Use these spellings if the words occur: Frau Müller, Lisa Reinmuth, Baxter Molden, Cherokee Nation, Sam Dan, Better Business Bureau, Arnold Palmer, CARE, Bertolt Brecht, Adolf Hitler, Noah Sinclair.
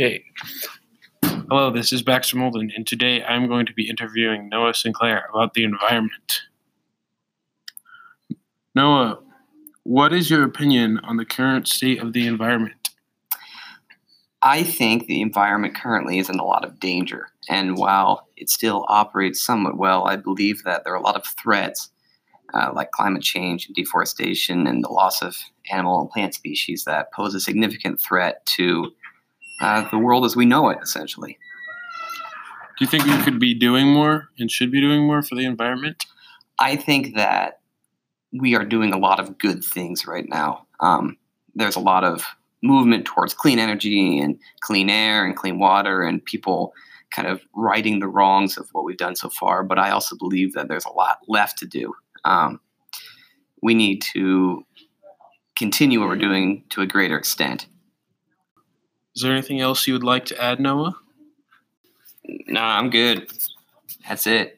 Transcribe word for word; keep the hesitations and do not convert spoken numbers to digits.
Okay. Hello, this is Baxter Molden, and today I'm going to be interviewing Noah Sinclair about the environment. Noah, what is your opinion on the current state of the environment? I think the environment currently is in a lot of danger, and while it still operates somewhat well, I believe that there are a lot of threats uh, like climate change, and deforestation, and the loss of animal and plant species that pose a significant threat to Uh, the world as we know it, essentially. Do you think we could be doing more and should be doing more for the environment? I think that we are doing a lot of good things right now. Um, there's a lot of movement towards clean energy and clean air and clean water and people kind of righting the wrongs of what we've done so far. But I also believe that there's a lot left to do. Um, we need to continue what we're doing to a greater extent. Is there anything else you would like to add, Noah? No, I'm good. That's it.